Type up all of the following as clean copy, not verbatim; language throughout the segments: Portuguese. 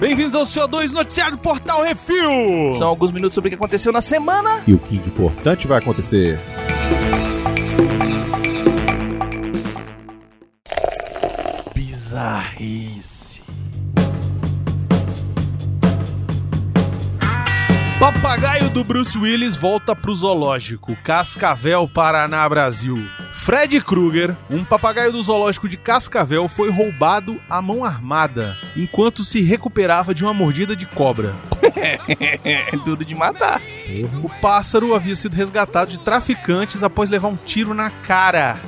Bem-vindos ao CO2, noticiário do Portal Refil. São alguns minutos sobre o que aconteceu na semana e o que de importante vai acontecer. Bizarrice. Papagaio do Bruce Willis volta pro zoológico. Cascavel, Paraná, Brasil. Fred Krueger, um papagaio do zoológico de Cascavel, foi roubado à mão armada enquanto se recuperava de uma mordida de cobra. Duro de matar. O pássaro havia sido resgatado de traficantes após levar um tiro na cara.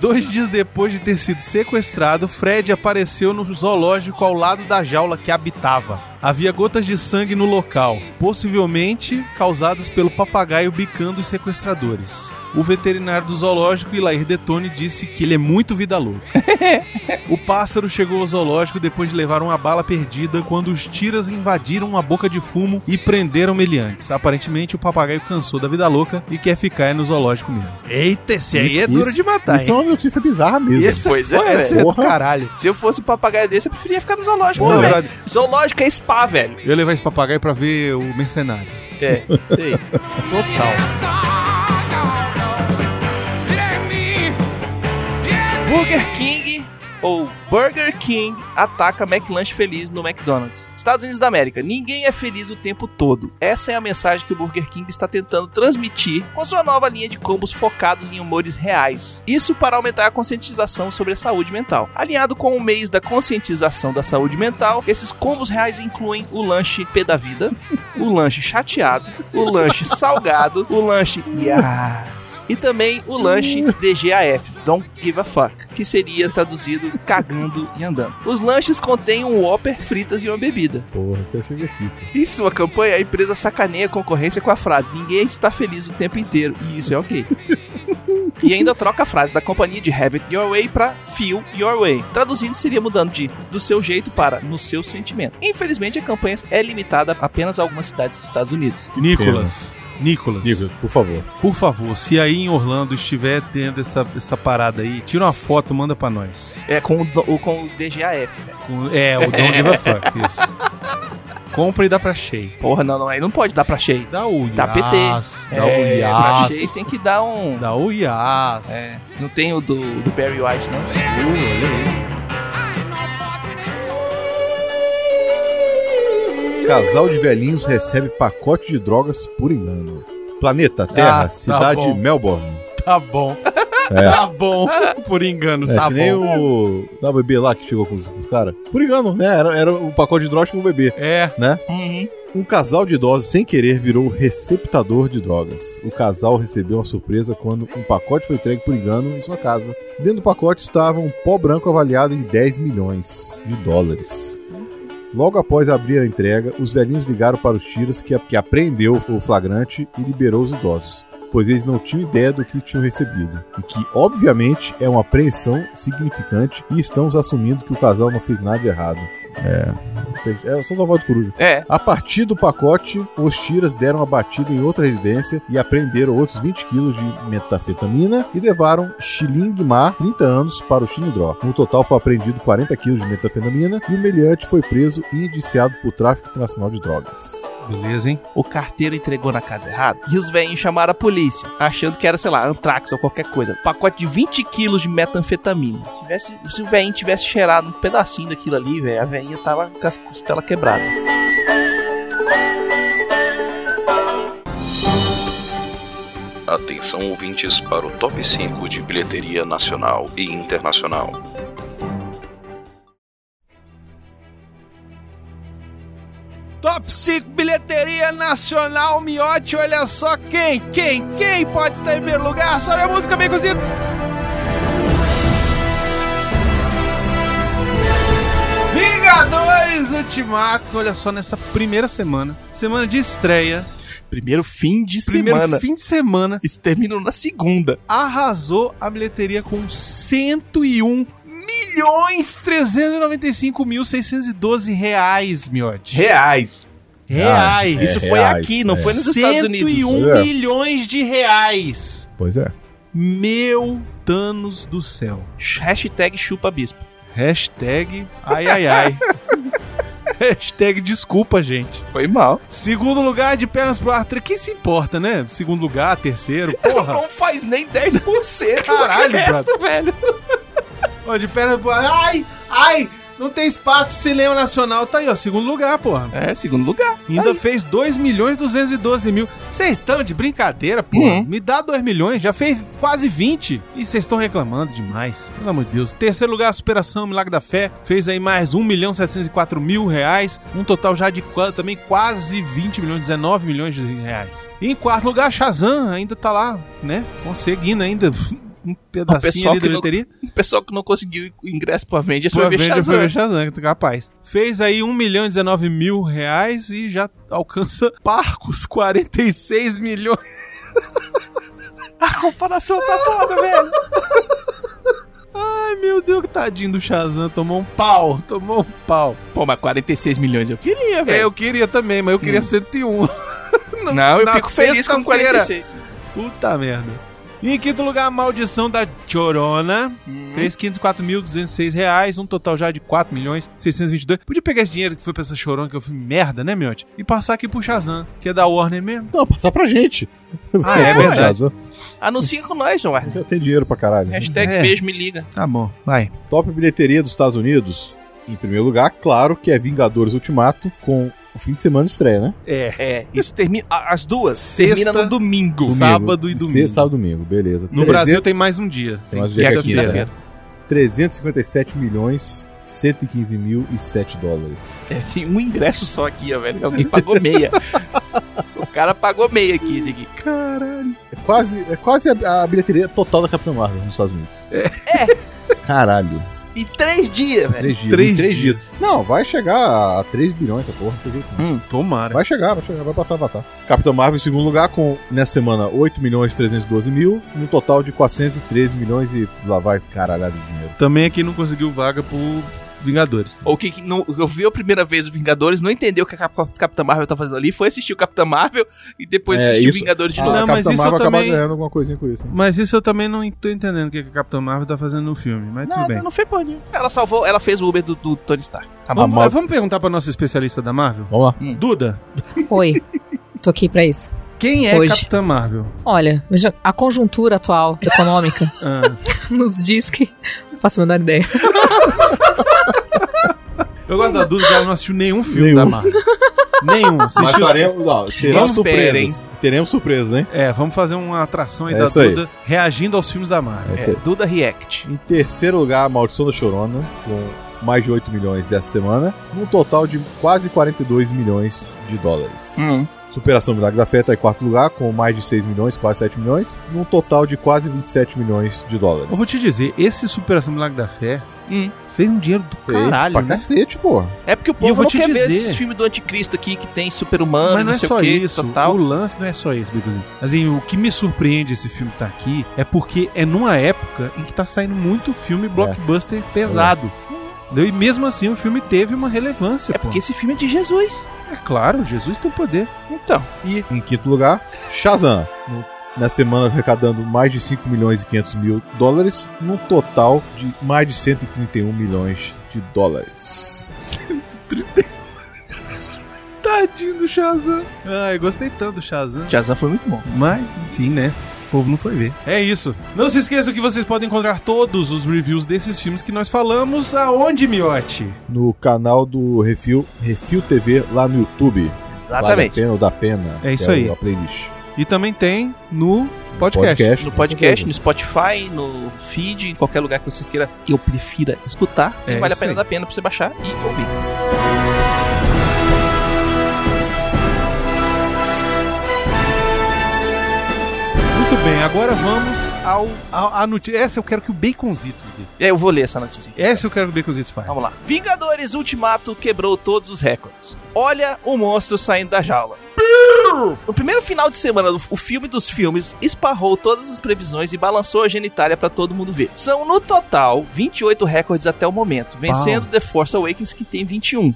2 dias depois de ter sido sequestrado, Fred apareceu no zoológico ao lado da jaula que habitava. Havia gotas de sangue no local, possivelmente causadas pelo papagaio bicando os sequestradores. O veterinário do zoológico, Ilair Detoni, disse que ele é muito vida louca. O pássaro chegou ao zoológico depois de levar uma bala perdida quando os tiras invadiram uma boca de fumo e prenderam meliantes. Aparentemente, o papagaio cansou da vida louca e quer ficar no zoológico mesmo. Eita, esse aí é duro de matar, hein? Isso é uma notícia bizarra mesmo. Esse, pois é do caralho. Se eu fosse um papagaio desse, eu preferia ficar no zoológico também. Zoológico é spa, velho. Eu ia levar esse papagaio pra ver o Mercenários. É, sei. Total. Burger King ataca McLanche Feliz no McDonald's. Estados Unidos da América, ninguém é feliz o tempo todo. Essa é a mensagem que o Burger King está tentando transmitir com sua nova linha de combos focados em humores reais. Isso para aumentar a conscientização sobre a saúde mental. Alinhado com o mês da conscientização da saúde mental, esses combos reais incluem o lanche pé da vida, o lanche chateado, o lanche salgado, o lanche yes, e também o lanche DGAF, Don't Give a Fuck, que seria traduzido cagando e andando. Os lanches contêm um Whopper, fritas e uma bebida. Porra, até cheguei aqui. Em sua campanha, a empresa sacaneia a concorrência com a frase: ninguém está feliz o tempo inteiro, e isso é ok. E ainda troca a frase da companhia de Have It Your Way pra Feel Your Way. Traduzindo, seria mudando de do seu jeito para no seu sentimento. Infelizmente, a campanha é limitada apenas a algumas cidades dos Estados Unidos. Nicolas, por favor, se aí em Orlando estiver tendo essa parada aí, tira uma foto, manda pra nós. É, com o DGAF, velho. É, o Don't Give a Fuck, isso. Compra e dá pra cheio. Porra, não, aí não pode dar pra cheio. Dá o Yas. Dá PT. Pra cheio tem que dar um... Dá o Yas. É, não tem o do Barry White, não. Olha aí. Casal de velhinhos recebe pacote de drogas por engano. Planeta Terra, cidade bom. Melbourne. Tá bom. Tá bom. Por engano, tá bom. Nem o bebê lá que chegou com os caras. Por engano, né? Era o pacote de drogas com o bebê. É. Né? Uhum. Um casal de idosos, sem querer, virou receptador de drogas. O casal recebeu uma surpresa quando um pacote foi entregue por engano em sua casa. Dentro do pacote estava um pó branco avaliado em $10 milhões. Logo após abrir a entrega, os velhinhos ligaram para os tiros que apreendeu o flagrante e liberou os idosos, pois eles não tinham ideia do que tinham recebido, e que, obviamente, é uma apreensão significante e estamos assumindo que o casal não fez nada de errado. É só salvar de coruja. É. A partir do pacote, os tiras deram a batida em outra residência e apreenderam outros 20 quilos de metanfetamina e levaram Shilingmar, 30 anos, para o Xilindró. No total foi apreendido 40 quilos de metanfetamina e o meliante foi preso e indiciado por tráfico internacional de drogas. Beleza, hein? O carteiro entregou na casa errada e os velhinhos chamaram a polícia, achando que era, sei lá, antrax ou qualquer coisa. Pacote de 20 quilos de metanfetamina. Se o velhinho tivesse cheirado um pedacinho daquilo ali, velho, a velhinha tava com as costelas quebradas. Atenção, ouvintes, para o top 5 de bilheteria nacional e internacional. Top 5 bilheteria nacional, miote, olha só quem pode estar em primeiro lugar. Sobe a música, bem cozidos. Vingadores Ultimato, olha só, nessa primeira semana de estreia. Primeiro fim de semana. Isso terminou na segunda. Arrasou a bilheteria com 101.395.612 reais, miote. Reais. Isso foi reais, aqui, não foi nos Estados Unidos. 101 milhões de reais. Pois é. Meu Thanos do céu. #chupa bispo. Hashtag ai ai ai. Hashtag desculpa, gente. Foi mal. Segundo lugar, de pernas pro ar. Quem se importa, né? Segundo lugar, terceiro, porra. Não faz nem 10% do resto, velho. Ô, de pernas pro ar. Ai, ai. Não tem espaço pro cinema nacional. Tá aí, ó. Segundo lugar, porra. É, segundo lugar. Ainda fez 2.212.000. Vocês estão de brincadeira, porra. Me dá 2 milhões. Já fez quase 20. E vocês estão reclamando demais. Pelo amor de Deus. Terceiro lugar, Superação o Milagre da Fé. Fez aí mais 1.704.000 reais. Um total já de também quase 20 milhões, 19 milhões de reais. E em quarto lugar, Shazam. Ainda tá lá, né? Conseguindo ainda... um pedacinho ali da bilheteria. O pessoal que não conseguiu ingresso pro Avengers foi ver Shazam. Foi ver Shazam, capaz. Fez aí 1.019.000 reais e já alcança parcos 46 milhões. A comparação tá foda, velho. Ai, meu Deus, que tadinho do Shazam. Tomou um pau. Pô, mas 46 milhões eu queria, velho. É, eu queria também, mas eu queria 101. Não, eu fico feliz com 46. Puta merda. E em quinto lugar, a Maldição da Chorona. Fez 504.206 reais, um total já de 4.622.000. Podia pegar esse dinheiro que foi pra essa Chorona, que eu fui merda, né, Miotti? E passar aqui pro Shazam, que é da Warner mesmo. Não, passar pra gente. Ah, é verdade. Shazam. Anuncia com nós, Warner. Eu tenho dinheiro pra caralho. Hashtag beijo me liga. Tá bom, vai. Top bilheteria dos Estados Unidos. Em primeiro lugar, claro que é Vingadores Ultimato com... o fim de semana de estreia, né? É. Isso termina... As duas. Sexta, termina no domingo. Sábado e domingo. Sexta, sábado e domingo. Beleza. No Brasil tem mais um dia. Tem mais um dia que é quinta-feira. 357.115.007 dólares. É, tem um ingresso só aqui, ó, velho. Alguém pagou meia. O cara pagou meia aqui, esse aqui. Caralho. É quase a bilheteria total da Capitão Marvel nos Estados Unidos. É. Caralho. E 3 dias, velho. 3 dias. Não, vai chegar a 3 bilhões essa porra. Tomara. Vai chegar. Vai passar a Avatar. Capitão Marvel em segundo lugar com, nessa semana, 8.312.000. Um total de 413 milhões e lá vai caralhada de dinheiro. Também aqui não conseguiu vaga pro Vingadores. O que não, eu vi a primeira vez o Vingadores, não entendeu o que a Capitã Marvel tá fazendo ali, foi assistir o Capitã Marvel e depois assistir o Vingadores de novo. Não, mas isso eu também... ganhando alguma coisinha com isso. Né? Mas isso eu também não tô entendendo o que a Capitã Marvel tá fazendo no filme, mas nada, tudo bem. Não foi porninho. Ela fez o Uber do Tony Stark. Tá, vamos perguntar pra nossa especialista da Marvel? Vamos lá. Duda. Oi, tô aqui pra isso. Quem é Capitã Marvel? Olha, veja, a conjuntura atual econômica nos diz que... Não faço a menor ideia. Eu gosto da Duda, ela não assistiu nenhum filme da Marvel. Nenhum. Teremos surpresas. Teremos surpresas, hein? É, vamos fazer uma atração aí da Duda aí, reagindo aos filmes da Marvel. É, Duda React. Em terceiro lugar, a Maldição da Chorona, com mais de 8 milhões dessa semana, um total de quase 42 milhões de dólares. Superação o Milagre da Fé tá em quarto lugar, com mais de 6 milhões, quase 7 milhões, num total de quase 27 milhões de dólares. Eu vou te dizer, esse Superação o Milagre da Fé fez um dinheiro do caralho, pra cacete, pô. É porque o povo não quer ver esses filmes do anticristo aqui, que tem super-humano, mas não sei o quê. Mas não é só isso, total. O lance não é só esse, Bigozinho. Assim, o que me surpreende esse filme tá aqui, é porque é numa época em que tá saindo muito filme blockbuster pesado. E mesmo assim o filme teve uma relevância. É porque esse filme é de Jesus. É claro, Jesus tem poder. Então, e em quinto lugar, Shazam. Na semana arrecadando mais de 5 milhões e 500 mil dólares, num total de mais de 131 milhões de dólares. 131. Tadinho do Shazam. Ai, gostei tanto do Shazam. Shazam foi muito bom. Mas, enfim, né? O povo não foi ver. É isso. Não se esqueçam que vocês podem encontrar todos os reviews desses filmes que nós falamos aonde, Miotti? No canal do Refil TV lá no YouTube. Exatamente. Lá pena ou da pena. É isso aí. A playlist. E também tem no podcast. No podcast, no Spotify, no feed, em qualquer lugar que você queira, eu prefira escutar. E vale a pena da pena pra você baixar e ouvir. Muito bem, agora vamos à notícia. Essa eu quero que o Baconzito dê. Eu vou ler essa notícia. Essa eu quero que o Baconzito faça. Vamos lá. Vingadores Ultimato quebrou todos os recordes. Olha o monstro saindo da jaula. No primeiro final de semana, o filme dos filmes esparrou todas as previsões e balançou a genitália pra todo mundo ver. São, no total, 28 recordes até o momento, vencendo The Force Awakens, que tem 21.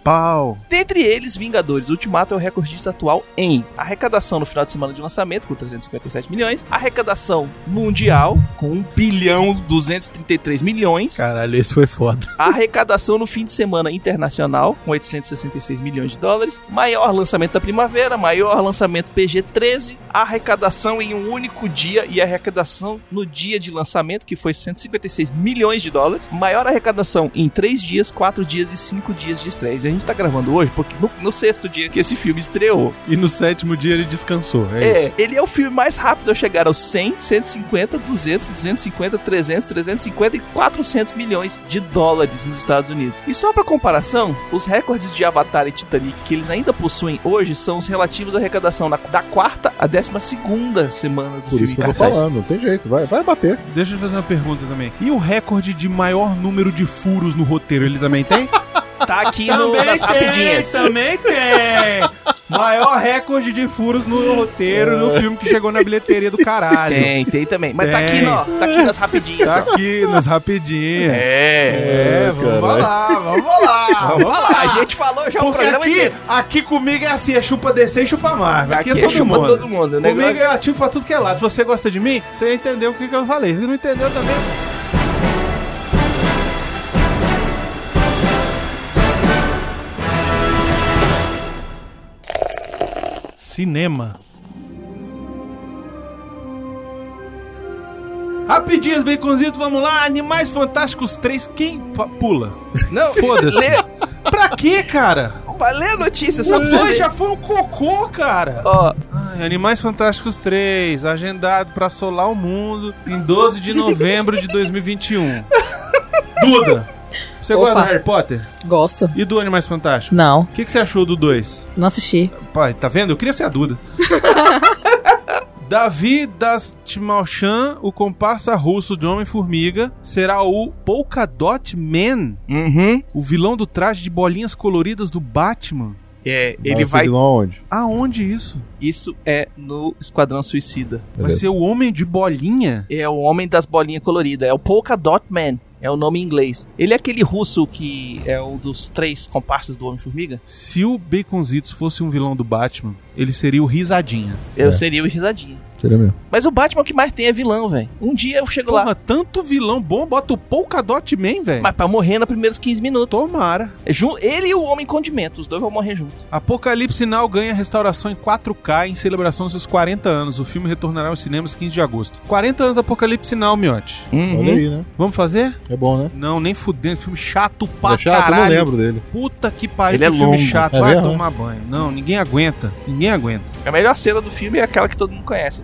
Dentre eles, Vingadores Ultimato é o recordista atual em arrecadação no final de semana de lançamento, com 357 milhões, arrecadação mundial, com 1.233 bilhões. Caralho, esse foi foda. Arrecadação no fim de semana internacional, com 866 milhões de dólares, maior lançamento da primavera, maior lançamento PG-13, arrecadação em um único dia e arrecadação no dia de lançamento, que foi 156 milhões de dólares, maior arrecadação em 3 dias, 4 dias e 5 dias de estreia. E a gente tá gravando hoje porque no sexto dia que esse filme estreou. E no sétimo dia ele descansou, é isso. Ele é o filme mais rápido a chegar aos 100, 150, 200, 250, 300, 350 e 400 milhões de dólares nos Estados Unidos. E só pra comparação, os recordes de Avatar e Titanic que eles ainda possuem hoje são os relativos à arrecadação da quarta à 12ª semana do filme. Por isso que eu tô falando, não tem jeito, vai bater. Deixa eu fazer uma pergunta também. E o recorde de maior número de furos no roteiro, ele também tem? Tá aqui nas rapidinhas. Também tem! Maior recorde de furos no roteiro no filme que chegou na bilheteria do caralho. Tem também. Mas tem. Tá aqui, ó. Tá aqui nas rapidinhas. Tá aqui nas rapidinhas. Vamos lá. A gente falou já o programa inteiro. Aqui comigo é assim, é chupa DC e chupa Marvel. Aqui é todo mundo. Comigo negócio... é ativo pra tudo que é lado. Se você gosta de mim, você entendeu o que eu falei. Se não entendeu também... Cinema. Rapidinhas, baconzitos, vamos lá. Animais Fantásticos 3, quem pula? Não, foda-se. Pra quê, cara? Lê a notícia, só pra você ver. Já foi um cocô, cara. Ó. Ai, Animais Fantásticos 3, agendado pra assolar o mundo em 12 de novembro de 2021. Duda. Você gosta do Harry Potter? Gosto. E do Animais Fantásticos? Não. O que você achou do 2? Não assisti. Pai, tá vendo? Eu queria ser a Duda. Davi Dastmalchan, o comparsa russo de Homem-Formiga, será o Polka-Dot Man, o vilão do traje de bolinhas coloridas do Batman. É, ele vai... Onde? Aonde isso? Isso é no Esquadrão Suicida. Beleza. Vai ser o homem de bolinha? É, o homem das bolinhas coloridas. É o Polka-Dot Man. É o nome em inglês. Ele é aquele russo que é um dos 3 comparsas do Homem-Formiga? Se o Baconzitos fosse um vilão do Batman, ele seria o Risadinha. Eu seria o Risadinha. Seria mesmo. Mas o Batman que mais tem é vilão, velho. Um dia eu chego lá. Tanto vilão bom, bota o Polka-Dot Man, velho. Mas pra morrer nos primeiros 15 minutos. Tomara. Ele e o Homem Condimento, os dois vão morrer juntos. Apocalipse Now ganha restauração em 4K em celebração dos seus 40 anos. O filme retornará aos cinemas 15 de agosto. 40 anos do Apocalipse Now, miote. Olha aí, né? Vamos fazer? É bom, né? Não, nem fudendo. Filme chato pra caralho. Eu não lembro dele. Puta que pariu, ele é filme longo. Chato. Vai tomar banho. Não, ninguém aguenta. Ninguém aguenta. A melhor cena do filme é aquela que todo mundo conhece.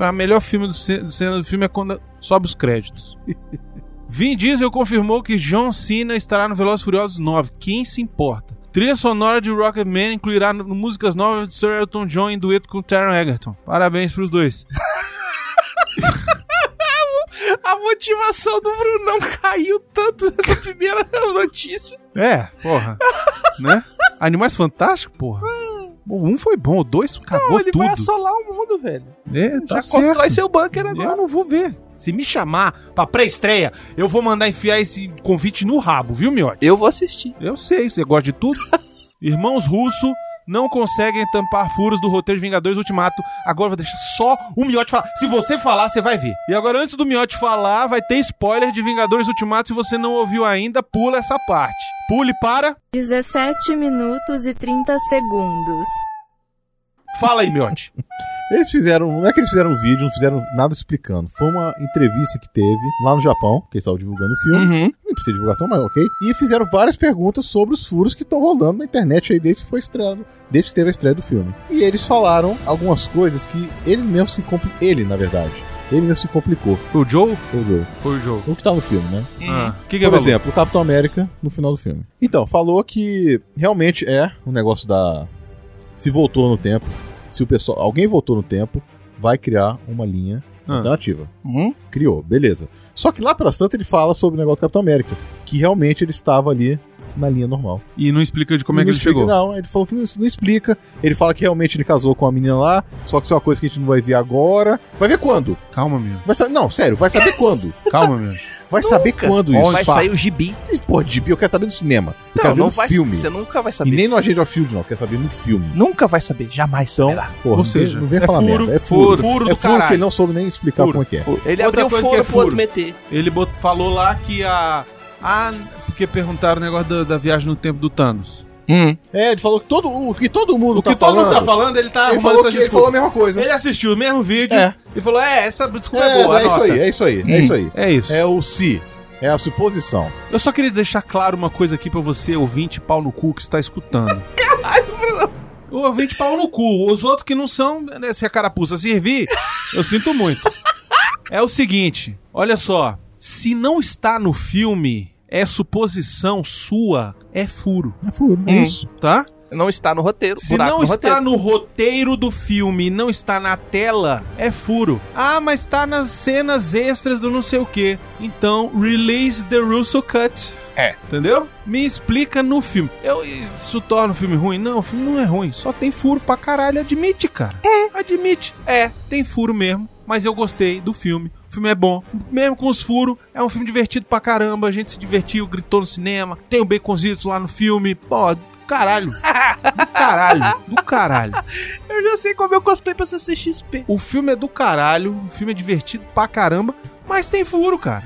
A melhor cena do filme é quando sobe os créditos. Vin Diesel confirmou que John Cena estará no Velozes e Furiosos 9. Quem se importa? Trilha sonora de Rocketman incluirá músicas novas de Sir Elton John em dueto com Taron Egerton. Parabéns pros dois. A motivação do Brunão caiu tanto nessa primeira notícia. É, porra. Né? Animais Fantásticos, porra. O 1 foi bom, o 2 cagou tudo. Ele vai assolar o mundo, velho. Tá certo. Constrói seu bunker agora. Eu não vou ver. Se me chamar pra pré-estreia, eu vou mandar enfiar esse convite no rabo, viu, miote? Eu vou assistir. Eu sei, você gosta de tudo. Irmãos Russo não conseguem tampar furos do roteiro de Vingadores Ultimato. Agora eu vou deixar só o miote falar. Se você falar, você vai ver. E agora, antes do miote falar, vai ter spoiler de Vingadores Ultimato. Se você não ouviu ainda, pula essa parte. Pule para... 17 minutos e 30 segundos. Fala aí, miote. Não é que eles fizeram um vídeo, não fizeram nada explicando. Foi uma entrevista que teve lá no Japão, que eles estavam divulgando o filme. Não precisa de divulgação, mas ok. E fizeram várias perguntas sobre os furos que estão rolando na internet aí desde que teve a estreia do filme. E eles falaram algumas coisas que eles mesmos se complicam. Ele mesmo se complicou. Foi o Joe? Foi o Joe. O que tá no filme, né? Por exemplo, o Capitão América no final do filme. Então, falou que realmente é um negócio da... Se voltou no tempo, se o pessoal... Alguém voltou no tempo, vai criar uma linha alternativa. Criou, beleza. Só que lá pelas tantas ele fala sobre o negócio do Capitão América, que realmente ele estava ali na linha normal. E não explica de como é que ele chegou. Não, ele falou que não explica. Ele fala que realmente ele casou com a menina lá, só que isso é uma coisa que a gente não vai ver agora. Vai ver quando? Calma, meu. Não, sério, vai saber quando. Calma, meu. Vai saber quando isso. Vai sair o gibi. Pô, gibi, eu quero saber no cinema. Não, não vai filme. Você nunca vai saber. E nem no Agent of Field, não. Eu quero saber no filme. Nunca vai saber, jamais. Então, porra, ou seja, não vem falar merda. É furo do caralho. Que ele não soube nem explicar como é que é. Ele abriu o furo pro outro meter. Ele falou lá que porque perguntaram o negócio da viagem no tempo do Thanos. É, ele falou que todo mundo tá falando, ele tá arrumando essa desculpa. Ele falou a mesma coisa. Ele assistiu o mesmo vídeo e falou, essa desculpa é boa. É isso aí. É o se. É a suposição. Eu só queria deixar claro uma coisa aqui pra você, ouvinte pau no cu, que está escutando. Caralho, Bruno. O ouvinte pau no cu. Os outros que não são, né, se a carapuça servir, eu sinto muito. É o seguinte, olha só. Se não está no filme... é suposição sua, é furo. É furo, é isso. Tá? Não está no roteiro. Se não está no roteiro do filme e não está na tela, é furo. Ah, mas está nas cenas extras do não sei o quê. Então, release the Russo Cut. É. Entendeu? Me explica no filme. Isso torna o filme ruim? Não, o filme não é ruim. Só tem furo pra caralho. Admite, cara. Admite. É, tem furo mesmo. Mas eu gostei do filme. O filme é bom. Mesmo com os furos, é um filme divertido pra caramba. A gente se divertiu, gritou no cinema. Tem o Baconzitos lá no filme. Pô, caralho. Do caralho. Eu já sei como eu cosplay pra CCXP. O filme é do caralho. O filme é divertido pra caramba. Mas tem furo, cara.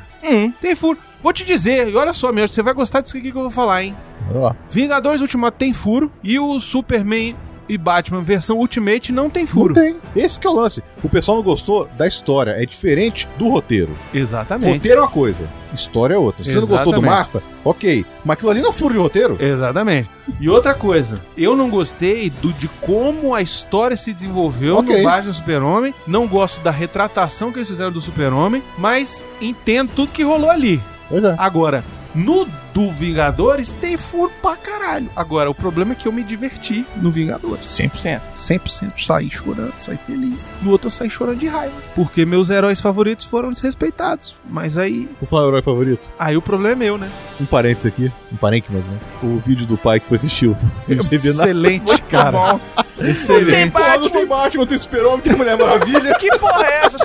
Tem furo. Vou te dizer, e olha só, meu, você vai gostar disso aqui que eu vou falar, hein? Vingadores Ultimato tem furo. E o Superman... e Batman versão Ultimate não tem furo. Não tem. Esse que é o lance. O pessoal não gostou da história. É diferente do roteiro. Exatamente. Roteiro é uma coisa. História é outra. Se você não gostou do Marta, ok. Mas aquilo ali não é furo de roteiro. Exatamente. E outra coisa. Eu não gostei de como a história se desenvolveu no Batman do Super-Homem. Não gosto da retratação que eles fizeram do Super-Homem. Mas entendo tudo que rolou ali. Pois é. Agora... no do Vingadores tem furo pra caralho. Agora, o problema é que eu me diverti no Vingadores. 100%. Saí chorando, saí feliz. No outro eu saí chorando de raiva. Porque meus heróis favoritos foram desrespeitados. Mas aí... vou falar herói favorito? Aí o problema é eu, né? Um parênteses aqui. Um parênteses, mas não. O vídeo do pai que foi assistir. Excelente, cara. Excelente. Não tem Batman, tem Super-Homem, tem Mulher Maravilha. Que porra é essa?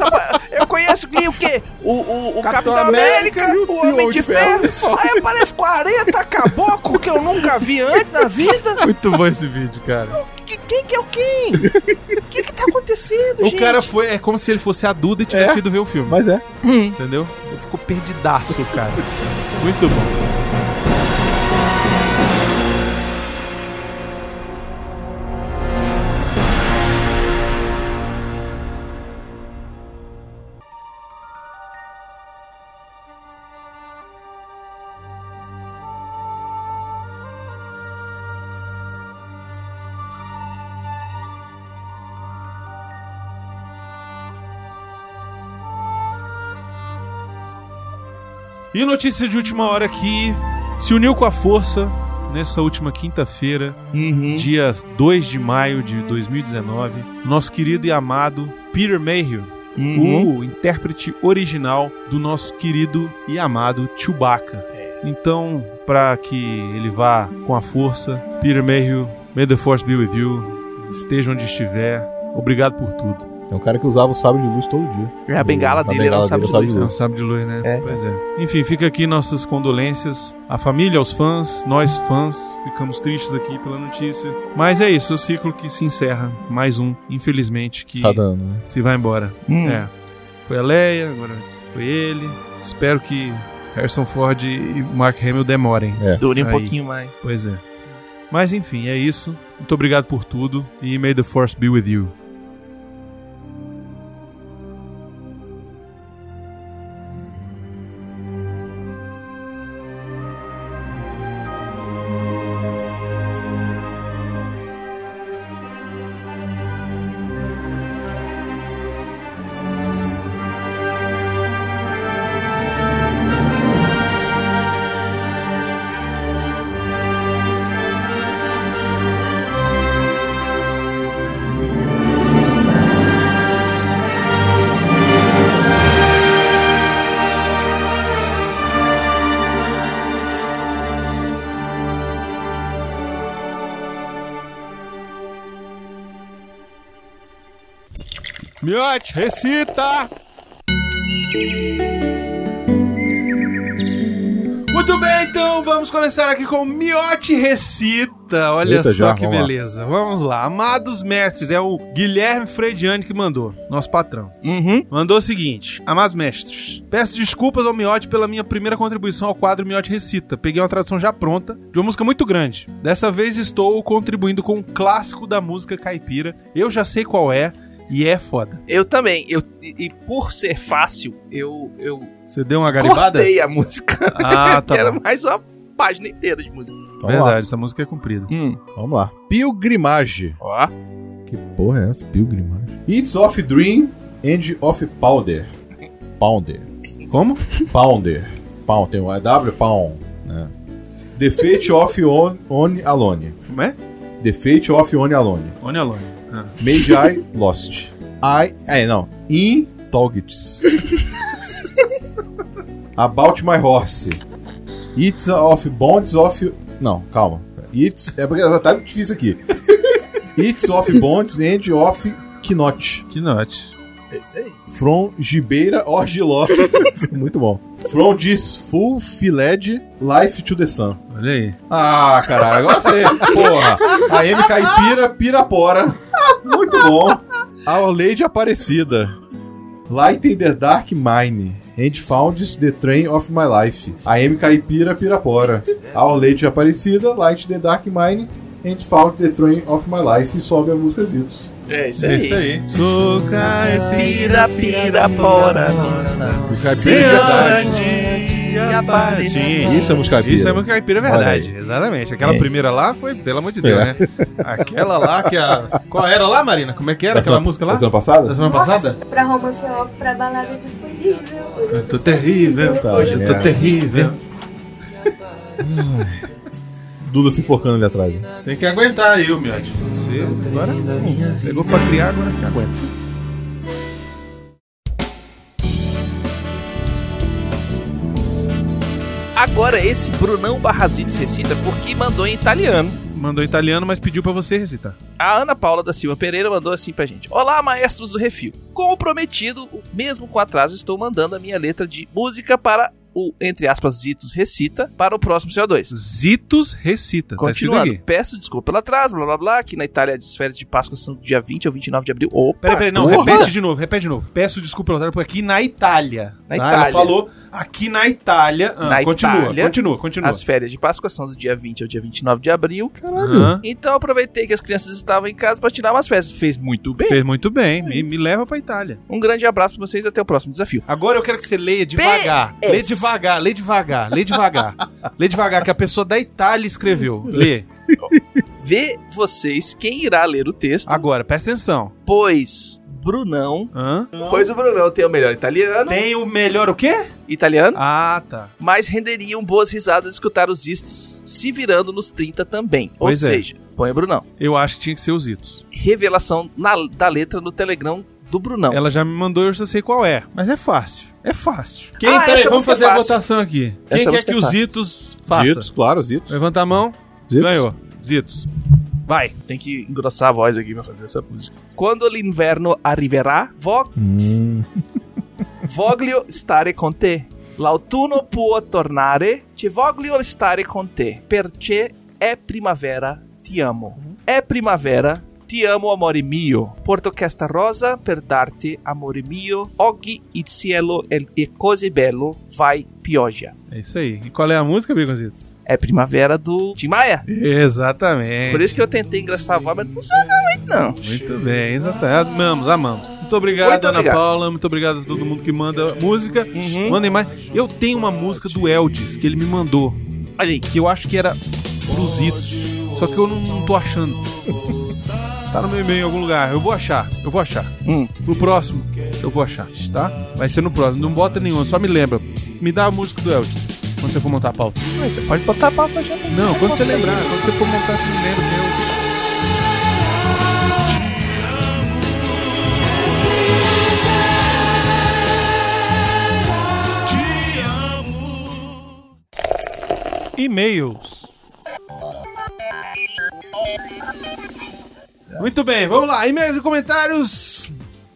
Eu conheço o quê? O Capitão América, o Homem de Ferro. Aí aparece 40 caboclo que eu nunca vi antes na vida. Muito bom esse vídeo, cara. Quem que é o quem? O que tá acontecendo, gente? O cara foi... é como se ele fosse a Duda e tivesse ido ver o filme. Mas é. Entendeu? Ele ficou perdidaço, cara. Muito bom. E notícia de última hora aqui, se uniu com a força nessa última quinta-feira, dia 2 de maio de 2019, nosso querido e amado Peter Mayhew, o intérprete original do nosso querido e amado Chewbacca. Então, para que ele vá com a força, Peter Mayhew, may the force be with you, esteja onde estiver, obrigado por tudo. É um cara que usava o sabre de luz todo dia. É a bengala dele, era o sabre de luz. É o sabre de luz, né? É. Pois é. Enfim, fica aqui nossas condolências à família, aos fãs, nós fãs. Ficamos tristes aqui pela notícia. Mas é isso, o ciclo que se encerra. Mais um, infelizmente, que tá dando, né? Se vai embora. É. Foi a Leia, agora foi ele. Espero que Harrison Ford e Mark Hamill demorem. Durem um pouquinho mais. Pois é. Mas enfim, é isso. Muito obrigado por tudo e may the force be with you. Miote, recita! Muito bem, então vamos começar aqui com Miote Recita. Olha, eita, só já, que vamos beleza. Lá. Vamos lá. Amados mestres, é o Guilherme Frediani que mandou, nosso patrão. Uhum. Mandou o seguinte: amados mestres, peço desculpas ao Miote pela minha primeira contribuição ao quadro Miote Recita. Peguei uma tradução já pronta de uma música muito grande. Dessa vez estou contribuindo com um clássico da música caipira. Eu já sei qual é. E é foda. Eu também. E por ser fácil, eu você deu uma garibada? Cortei a música. Ah, tá. Era mais uma página inteira de música. Vamos verdade, lá. Essa música é comprida. Vamos lá. Pilgrimage. Ó. Que porra é essa? Pilgrimage. It's of Dream and of Powder. Pounder. Como? Pounder. Pound. Tem um W, Pound. É. The Fate of One Alone. Como é? The Fate of One Alone. One Alone. Ah. Magi Lost. In Toggets. About My Horse. It's of Bonds of... Não, calma. It's... É porque tá difícil aqui. It's of Bonds and of Knot. Knot. From Gibeira or Giló. Muito bom. From this full filed life to the sun. Olha aí. Ah, caralho. Agora você. Porra. A M Caipira Pirapora. Muito bom. Our Lady Aparecida. Light in the Dark Mine. And found the train of my life. A M Caipira Pirapora. Our Lady Aparecida. Light in the Dark Mine. And found the train of my life. E sobe a música Zitos. É isso aí. É isso aí. Sou caipira, pirapora, nossa. Senhora de Aparecida. Isso é música caipira. Isso é música caipira, é verdade. Exatamente. Aquela primeira lá foi, pelo amor de Deus, né? Aquela lá que a... Qual era lá, Marina? Como é que era da aquela música lá? Da semana passada? Da semana passada? Pra romance off, pra balada disponível. Eu tô terrível. Tá, hoje eu tô terrível. Duda se enforcando ali atrás. Tem que aguentar aí, o Miotti. Você agora pegou pra criar, agora você aguenta. Agora esse Brunão Barrasides recita porque mandou em italiano. Mandou em italiano, mas pediu pra você recitar. A Ana Paula da Silva Pereira mandou assim pra gente. Olá, maestros do Refil. Como prometido, mesmo com atraso, estou mandando a minha letra de música para... o, entre aspas, Zitos Recita para o próximo CO2. Zitos Recita. Continuando. Tá, peço desculpa pelo atraso, blá blá blá, que na Itália as férias de Páscoa são do dia 20 ao 29 de abril. Opa! Peraí, não, repete de novo. Peço desculpa pelo atraso, porque aqui na Itália. Na Itália. Ela falou aqui na Itália. Na continua, Itália, continua. As férias de Páscoa são do dia 20 ao dia 29 de abril. Caralho. Então aproveitei que as crianças estavam em casa para tirar umas férias. Fez muito bem. Me leva pra Itália. Um grande abraço pra vocês, até o próximo desafio. Agora eu quero que você leia devagar. Lê devagar, que a pessoa da Itália escreveu. Lê. Vê vocês quem irá ler o texto. Agora, presta atenção. Pois Brunão. Pois o Brunão tem o melhor italiano. Tem o melhor o quê? Italiano. Ah, tá. Mas renderiam boas risadas escutar os Zitos se virando nos 30 também. Pois ou é. Seja, põe o Brunão. Eu acho que tinha que ser os Zitos. Revelação da letra no Telegram do Brunão. Ela já me mandou, eu já sei qual é. Mas é fácil. Quem peraí, vamos fazer a votação aqui. Quem quer que os Zitos façam? Zitos, claro, Zitos. Levanta a mão. Zitos. Ganhou. Zitos. Vai. Tem que engrossar a voz aqui pra fazer essa música. Quando l'inverno arriverà, voglio stare con te. L'autunno può tornare, ti voglio stare con te. Perché è primavera, ti amo. É primavera. Ti amo, amore mio. Porto questa rosa per darti, amore mio. Oggi il cielo è così bello. Vai, pioggia. É isso aí. E qual é a música, Bigonzitos? É Primavera do Tim Maia. Exatamente. Por isso que eu tentei engraçar a voz, mas não funciona muito, não. Muito bem, exatamente. Amamos. Muito obrigado, Ana Paula. Muito obrigado a todo mundo que manda música. Mandem mais. Eu tenho uma música do Eldis que ele me mandou. Olha aí. Que eu acho que era pros Zitos. Só que eu não tô achando. Tá no meu e-mail em algum lugar. Eu vou achar. Pro próximo, eu vou achar, tá? Vai ser no próximo. Não bota nenhum, só me lembra. Me dá a música do Elvis quando você for montar a pauta. Mas você pode botar a pauta já. Não, quando você lembrar. Quando você for montar, você me lembra do Elvis. E-mails. Muito bem, vamos lá. E-mails e comentários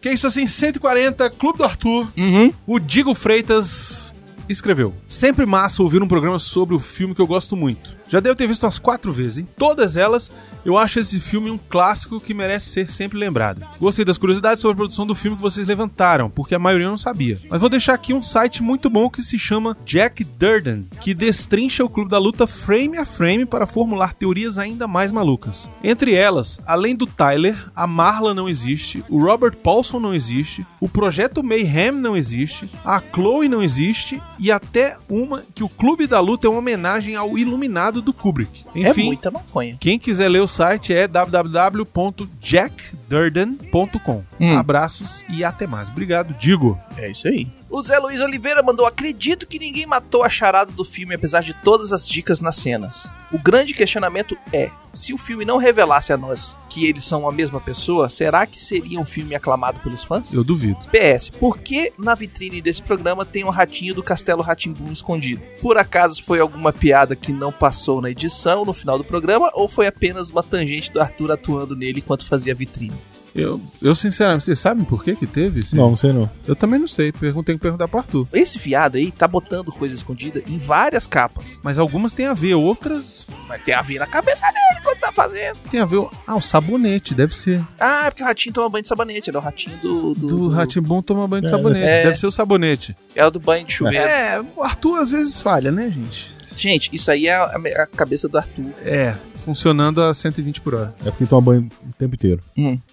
Que é isso assim, 140, Clube do Arthur. Uhum. O Diego Freitas escreveu: sempre massa ouvir um programa sobre o filme que eu gosto muito. Já devo ter visto umas 4 vezes. Em todas elas, eu acho esse filme um clássico que merece ser sempre lembrado. Gostei das curiosidades sobre a produção do filme que vocês levantaram, porque a maioria não sabia. Mas vou deixar aqui um site muito bom que se chama Jack Durden, que destrincha o Clube da Luta frame a frame para formular teorias ainda mais malucas. Entre elas, além do Tyler, a Marla não existe, o Robert Paulson não existe, o Projeto Mayhem não existe, a Chloe não existe e até uma que o Clube da Luta é uma homenagem ao Iluminado do Kubrick. Enfim, é muita maconha. Quem quiser ler o site é www.jackdurden.com. Abraços e até mais. Obrigado, Digo. É isso aí. O Zé Luiz Oliveira mandou: acredito que ninguém matou a charada do filme, apesar de todas as dicas nas cenas. O grande questionamento é, se o filme não revelasse a nós que eles são a mesma pessoa, será que seria um filme aclamado pelos fãs? Eu duvido. PS, por que na vitrine desse programa tem um ratinho do Castelo Rá-Tim-Bum escondido? Por acaso foi alguma piada que não passou na edição, no final do programa, ou foi apenas uma tangente do Arthur atuando nele enquanto fazia a vitrine? Eu sinceramente, vocês sabem por que teve? Sim. Não, não sei não. Eu também não sei, tenho que perguntar pro Arthur. Esse viado aí tá botando coisa escondida em várias capas. Mas algumas tem a ver, outras... Mas tem a ver na cabeça dele quando tá fazendo. Tem a ver... Ah, o sabonete, deve ser. Ah, é porque o ratinho toma banho de sabonete, ele é o ratinho do Rá-Tim-Bum toma banho de sabonete, deve ser o sabonete. É o do banho de chuveiro. É, o Arthur às vezes falha, né, gente? Gente, isso aí é a cabeça do Arthur. É, funcionando a 120 por hora. É porque toma banho o tempo inteiro.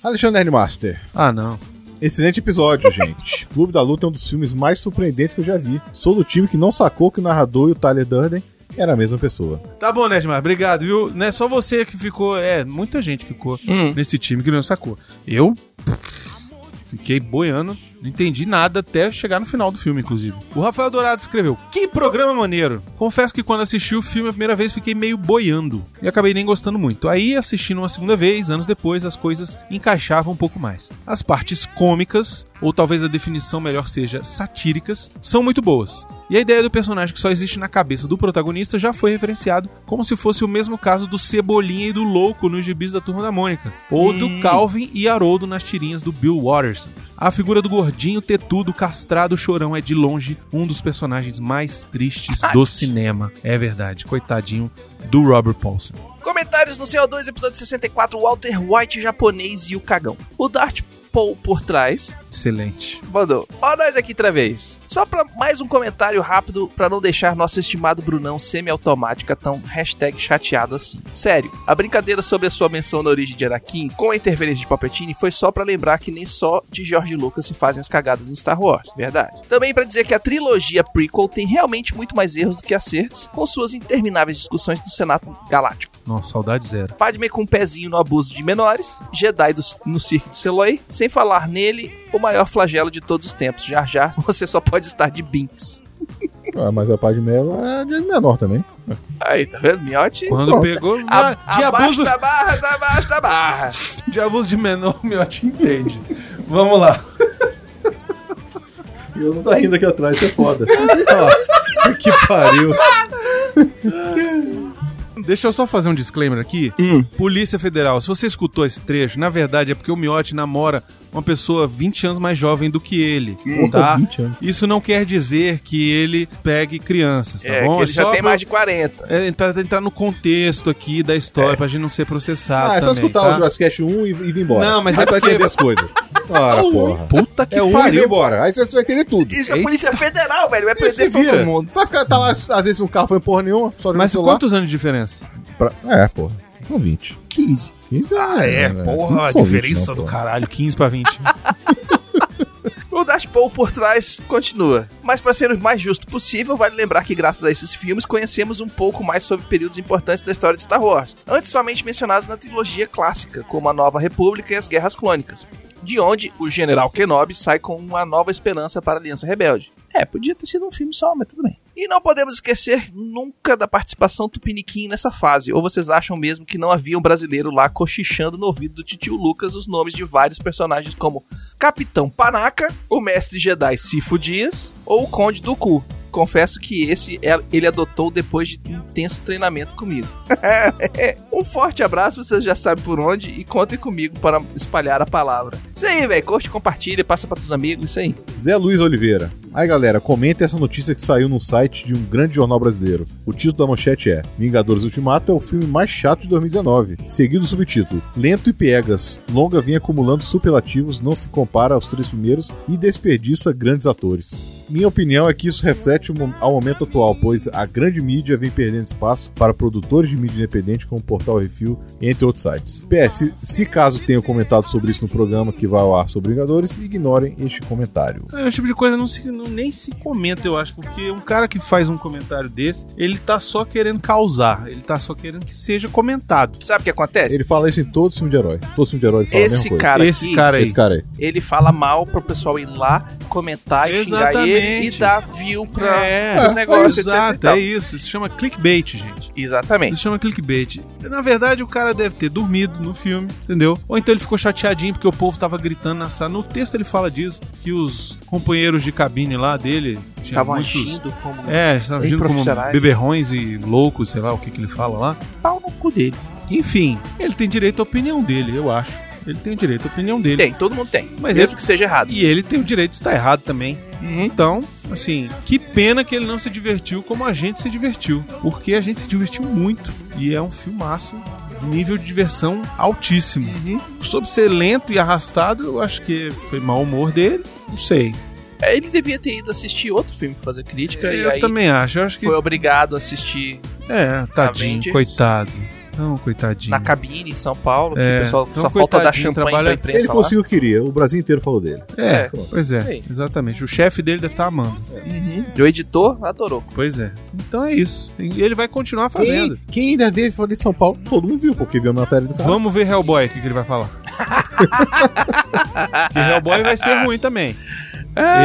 Alexandre Master. Ah, não. Excelente episódio, gente. Clube da Luta é um dos filmes mais surpreendentes que eu já vi. Sou do time que não sacou que o narrador e o Tyler Durden era a mesma pessoa. Tá bom, Nerdmar, obrigado, viu? Não é só você que ficou... É, muita gente ficou nesse time que não sacou. Eu... Fiquei boiando, não entendi nada até chegar no final do filme, inclusive. O Rafael Dourado escreveu: que programa maneiro! Confesso que quando assisti o filme a primeira vez fiquei meio boiando e acabei nem gostando muito. Aí, assistindo uma segunda vez, anos depois, as coisas encaixavam um pouco mais. As partes cômicas, ou talvez a definição melhor seja satíricas, são muito boas. E a ideia do personagem que só existe na cabeça do protagonista já foi referenciado, como se fosse o mesmo caso do Cebolinha e do Louco nos gibis da Turma da Mônica, ou do Calvin e Haroldo nas tirinhas do Bill Waters. A figura do gordinho, tetudo, castrado, chorão é de longe um dos personagens mais tristes do cinema. É verdade, coitadinho do Robert Paulson. Comentários no CO2, episódio 64, Walter White, japonês e o cagão. O Dart Paul por trás. Excelente. Mandou: ó nós aqui outra vez. Só pra mais um comentário rápido pra não deixar nosso estimado Brunão semi-automática tão hashtag chateado assim. Sério, a brincadeira sobre a sua menção na origem de Anakin com a interferência de Palpatine foi só pra lembrar que nem só de George Lucas se fazem as cagadas em Star Wars, verdade. Também pra dizer que a trilogia prequel tem realmente muito mais erros do que acertos, com suas intermináveis discussões do Senado Galáctico. Nossa, saudade zero. Padme com um pezinho no abuso de menores, Jedi no circo de Seloi, sem falar nele, o maior flagelo de todos os tempos. Jar Jar, você só pode estar de Binks. Ah, mas a Padme é de menor também. Aí, tá vendo? Miote... Quando pronto. Pegou... de abuso... abaixo da barra. De abuso de menor, o Miote entende. Vamos lá. Eu não tô rindo aqui atrás, isso é foda. Ah, que pariu. Deixa eu só fazer um disclaimer aqui. Polícia Federal, se você escutou esse trecho, na verdade é porque o Miotti namora uma pessoa 20 anos mais jovem do que ele, tá? 20 anos. Isso não quer dizer que ele pegue crianças, tá bom? Que ele já tem mais de 40. É, entrar no contexto aqui da história pra gente não ser processado também, é só escutar o Jurassic Cast 1 e vir embora. Não, mas aí você vai entender as coisas. Ora, porra. Puta que pariu. E vem embora. Aí você vai entender tudo. Isso é Polícia Federal, velho. Vai prender todo mundo. Vai ficar, tá lá, às vezes um carro foi porra nenhuma, só mas quantos anos de diferença? Porra. São 20. 15. 15 porra, a diferença 20, do caralho. 15 pra 20. O Dash Paul por trás continua. Mas para ser o mais justo possível, vale lembrar que graças a esses filmes conhecemos um pouco mais sobre períodos importantes da história de Star Wars, antes somente mencionados na trilogia clássica, como a Nova República e as Guerras Clônicas, de onde o General Kenobi sai com uma nova esperança para a Aliança Rebelde. Podia ter sido um filme só, mas tudo bem. E não podemos esquecer nunca da participação tupiniquim nessa fase, ou vocês acham mesmo que não havia um brasileiro lá cochichando no ouvido do titio Lucas os nomes de vários personagens como Capitão Panaca, o Mestre Jedi Sifo Dyas ou o Conde do Cu? Confesso que esse ele adotou depois de intenso treinamento comigo. Um forte abraço, vocês já sabem por onde, e contem comigo para espalhar a palavra. Isso aí, velho. Curte, compartilha, passa pra teus amigos, isso aí. Zé Luiz Oliveira. Aí, galera, comenta essa notícia que saiu num site de um grande jornal brasileiro. O título da manchete é: Vingadores Ultimato é o filme mais chato de 2019. Seguido o subtítulo: Lento e piegas. Longa vem acumulando superlativos, não se compara aos três primeiros e desperdiça grandes atores. Minha opinião é que isso reflete ao momento atual, pois a grande mídia vem perdendo espaço para produtores de mídia independente como o Portal Refil, entre outros sites. PS, se caso tenham comentado sobre isso no programa que vai ao ar sobre Vingadores, ignorem este comentário. É um tipo de coisa nem se comenta, eu acho, porque um cara que faz um comentário desse, ele tá só querendo causar, ele tá só querendo que seja comentado. Sabe o que acontece? Ele fala isso em todo filme de herói. Todo filme de herói ele fala a mesma coisa. Esse cara aí. Ele fala mal pro pessoal ir lá, comentar e xingar ele. E dá view pra os negócios, exato, etc. É isso. Isso chama clickbait, gente. Exatamente. Isso chama clickbait. Na verdade, o cara deve ter dormido no filme, entendeu? Ou então ele ficou chateadinho porque o povo tava gritando na sala. No texto ele fala disso, que os companheiros de cabine lá dele estavam agindo como... estavam agindo como beberrões e loucos, sei lá o que ele fala lá. Pau no cu dele. Enfim, ele tem direito à opinião dele, eu acho. Ele tem o direito à opinião dele. Tem, todo mundo tem. Mas mesmo que seja errado. E ele tem o direito de estar errado também. Então, assim, que pena que ele não se divertiu como a gente se divertiu. Porque a gente se divertiu muito. E é um filmaço, nível de diversão altíssimo. Sobre ser lento e arrastado, eu acho que foi mau humor dele. Não sei. Ele devia ter ido assistir outro filme pra fazer crítica. Eu também acho. Eu acho que foi obrigado a assistir. Tadinho, Avengers. Coitado. Não, coitadinho. Na cabine em São Paulo, que o pessoal só falta dar champanhe pra imprensa. Ele conseguiu o que queria, o Brasil inteiro falou dele. Claro. Pois é, sim. Exatamente. O chefe dele deve estar amando. E o editor adorou. Pois é. Então é isso. E ele vai continuar fazendo. Quem ainda veio falar de São Paulo, todo mundo viu, porque viu a matéria do cara. Vamos ver Hellboy, o que ele vai falar. Que Hellboy vai ser ruim também.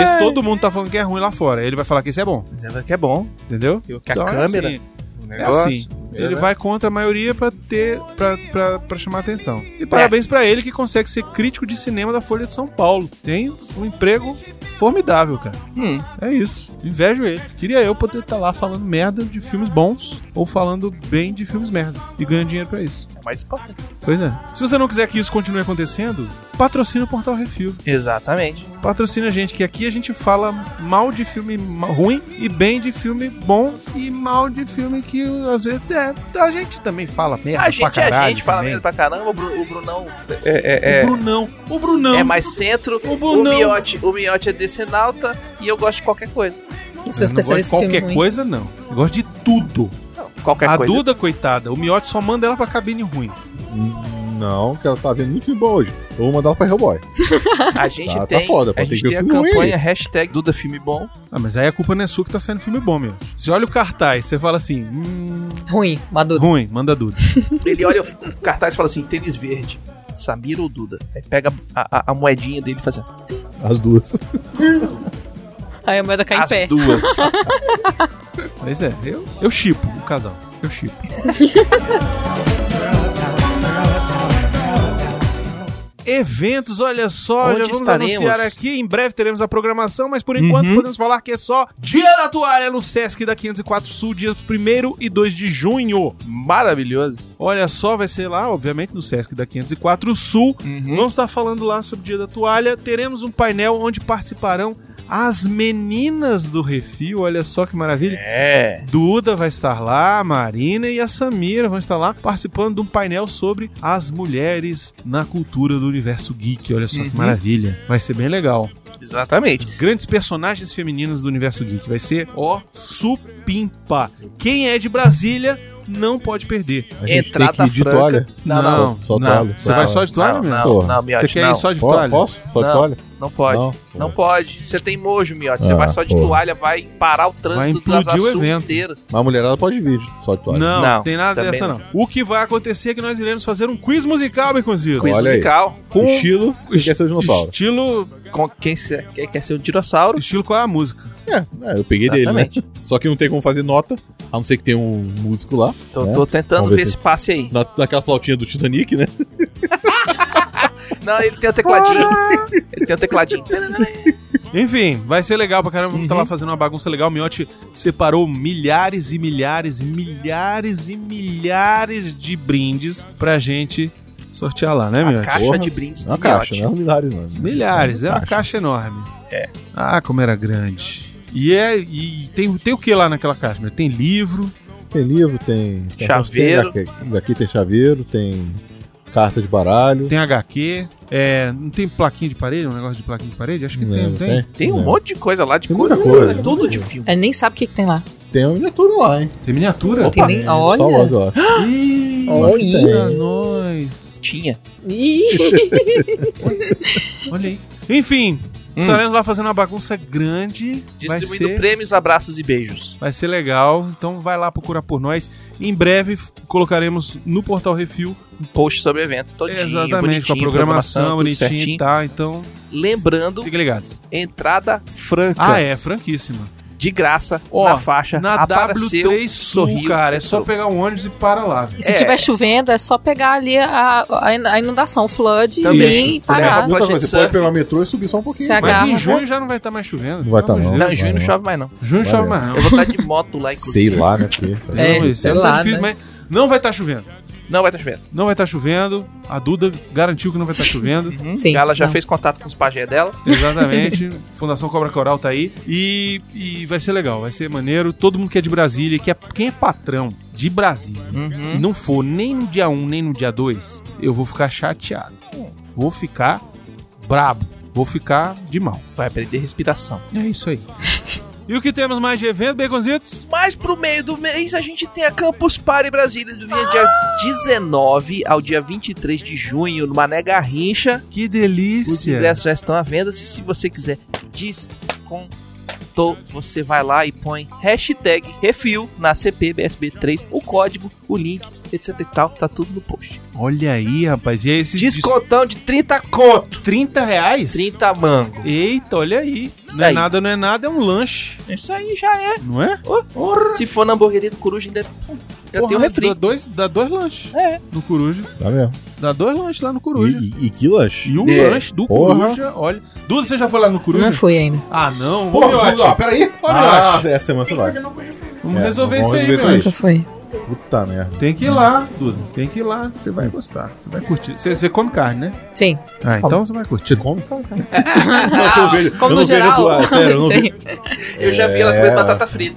Esse todo mundo tá falando que é ruim lá fora. Ele vai falar que esse é bom. Ele vai que é bom. Entendeu? Que então, a câmera... Assim, negócio, assim, ele vai contra a maioria pra chamar atenção. E parabéns pra ele que consegue ser crítico de cinema da Folha de São Paulo. Tem um emprego formidável, cara. É isso. Invejo ele. Queria eu poder estar lá falando merda de filmes bons ou falando bem de filmes merdas e ganhando dinheiro pra isso. Mais importante. Pois é. Se você não quiser que isso continue acontecendo, patrocina o Portal Refil. Exatamente. Patrocina a gente, que aqui a gente fala mal de filme ruim e bem de filme bom e mal de filme que às vezes a gente também fala merda pra caralho. A gente fala merda pra caramba, o Brunão. O Brunão. É mais centro, o Miotti é decenalta e eu gosto de qualquer coisa. Eu sou especialista em qualquer coisa, não. Eu gosto de tudo. A coisa. Duda, coitada, o Miotti só manda ela pra cabine ruim. Não, que ela tá vendo muito futebol hoje. Eu vou mandar ela pra Hellboy. A gente tá foda, a gente tem a campanha hashtag Duda Filme Bom. Ah, mas aí a culpa não é sua que tá saindo filme bom, meu. Você olha o cartaz, você fala assim... Ruim, manda Duda. Ruim, manda Duda. Ele olha o cartaz e fala assim, tênis verde, Samira ou Duda? Aí pega a moedinha dele e faz assim... As duas. Aí a moeda cai em pé. As duas. Pois é, eu chipo o casal. Eu chipo. Eventos, olha só, onde já vamos anunciar aqui, em breve teremos a programação, mas por enquanto podemos falar que é só Dia da Toalha no Sesc da 504 Sul, dias 1º e 2 de junho. Maravilhoso. Olha só, vai ser lá, obviamente, no Sesc da 504 Sul. Vamos estar falando lá sobre Dia da Toalha, teremos um painel onde participarão as meninas do Refil, olha só que maravilha. Duda vai estar lá, a Marina e a Samira vão estar lá participando de um painel sobre as mulheres na cultura do universo geek. Olha só que maravilha. Vai ser bem legal. Exatamente. As grandes personagens femininas do universo geek. Vai ser, supimpa. Quem é de Brasília não pode perder. Entrada franca. Não. Só toalha. Você vai só de toalha, meu? Não, Miotti. Você quer ir só de toalha? Posso? Só de toalha? Não pode. Não pode. Você tem mojo, Miotti. Você vai só de toalha, vai parar o trânsito do Asa Sul inteiro. Mas a mulherada pode vir só de toalha. Não tem nada dessa, não. O que vai acontecer é que nós iremos fazer um quiz musical, meu cozido. Quiz musical. Com estilo quem quer ser o dinossauro. Estilo... Quem quer ser o dinossauro. Estilo qual é a música? Eu peguei dele, né? Só que não tem como fazer nota, a não ser que tenha um músico lá. Tô tentando ver esse passe aí. Naquela flautinha do Titanic, né? Não, ele tem o tecladinho. Enfim, vai ser legal pra caramba. Vamos estar lá fazendo uma bagunça legal. O Miotti separou milhares e milhares e milhares e milhares de brindes pra gente sortear lá, né, Miotti? Caixa de brindes do Miotti. Caixa, não é um milhares, não. Milhares, é uma caixa enorme. É. Ah, como era grande. E tem o que lá naquela caixa? Tem livro. Tem livro, tem chaveiro. Daqui tem chaveiro, tem carta de baralho. Tem HQ. É, não tem plaquinha de parede? Um negócio de plaquinha de parede? Acho que não tem. Tem um monte de coisa lá, de coisa. É tudo de filme. Eu nem sabe o que tem lá. Tem uma miniatura lá, hein? Tem miniatura? Opa, tem, olha. Star Wars, eu acho. Ih, olha nós. Tinha. Olha aí. Enfim, estaremos lá fazendo uma bagunça grande. Distribuindo prêmios, abraços e beijos. Vai ser legal. Então vai lá procurar por nós. Em breve colocaremos no Portal Refil um post sobre o evento todinho. Exatamente, com a programação bonitinha e tal. Então, lembrando, fiquem ligados. Entrada franca. Ah, é, franquíssima. De graça, na faixa, na W3 Sorriu, cara, é só pegar um ônibus e para lá. E se tiver chovendo, é só pegar ali a inundação, o flood, também, e parar. Você pode pegar o metrô e subir só um pouquinho. Mas em junho já não vai estar mais chovendo. Não vai estar não. Não, em junho não chove mais não. Junho não chove mais não. Eu vou estar de moto lá, inclusive. Sei lá, né? Sei lá, mas não vai estar chovendo. Não vai estar chovendo. Não vai estar chovendo. A Duda garantiu que não vai estar chovendo. Sim, ela já fez contato com os pajés dela. Exatamente. Fundação Cobra Coral tá aí. E vai ser legal, vai ser maneiro. Todo mundo que é de Brasília, quem é patrão de Brasília e não for nem no dia 1, nem no dia 2, eu vou ficar chateado. Vou ficar brabo. Vou ficar de mal. Vai perder respiração. É isso aí. E o que temos mais de evento, Baconzitos? Mais pro meio do mês a gente tem a Campus Party Brasília do dia 19 ao dia 23 de junho no Mané Garrincha. Que delícia! Os ingressos já estão à venda. Se você quiser desconto, você vai lá e põe hashtag refil na CPBSB3, o código, o link, etc e tal. Tá tudo no post. Olha aí, rapaz. E esse descontão de 30 conto. 30 reais? 30 mango. Eita, olha aí. Isso não aí. É nada, não é nada, é um lanche. Isso aí já é. Não é? Oh. Se for na hamburgueria do Coruja, ainda tem o refri. Dá dois lanches. É. No Coruja. Dá mesmo. Dá dois lanches lá no Coruja. E que lanche? E um lanche do Coruja, olha. Duda, você já foi lá no Coruja? Não fui ainda. Ah, não. Pô, vamos lá, peraí. Ah, essa semana foi lá. Vamos resolver isso aí, velho. Nunca foi. Puta merda. Tem que ir lá, Duda. Tem que ir lá. Você vai gostar. Você vai curtir. Você come carne, né? Sim. Ah, então você vai curtir. Você come carne. Como no geral. Eu já vi ela comer batata frita.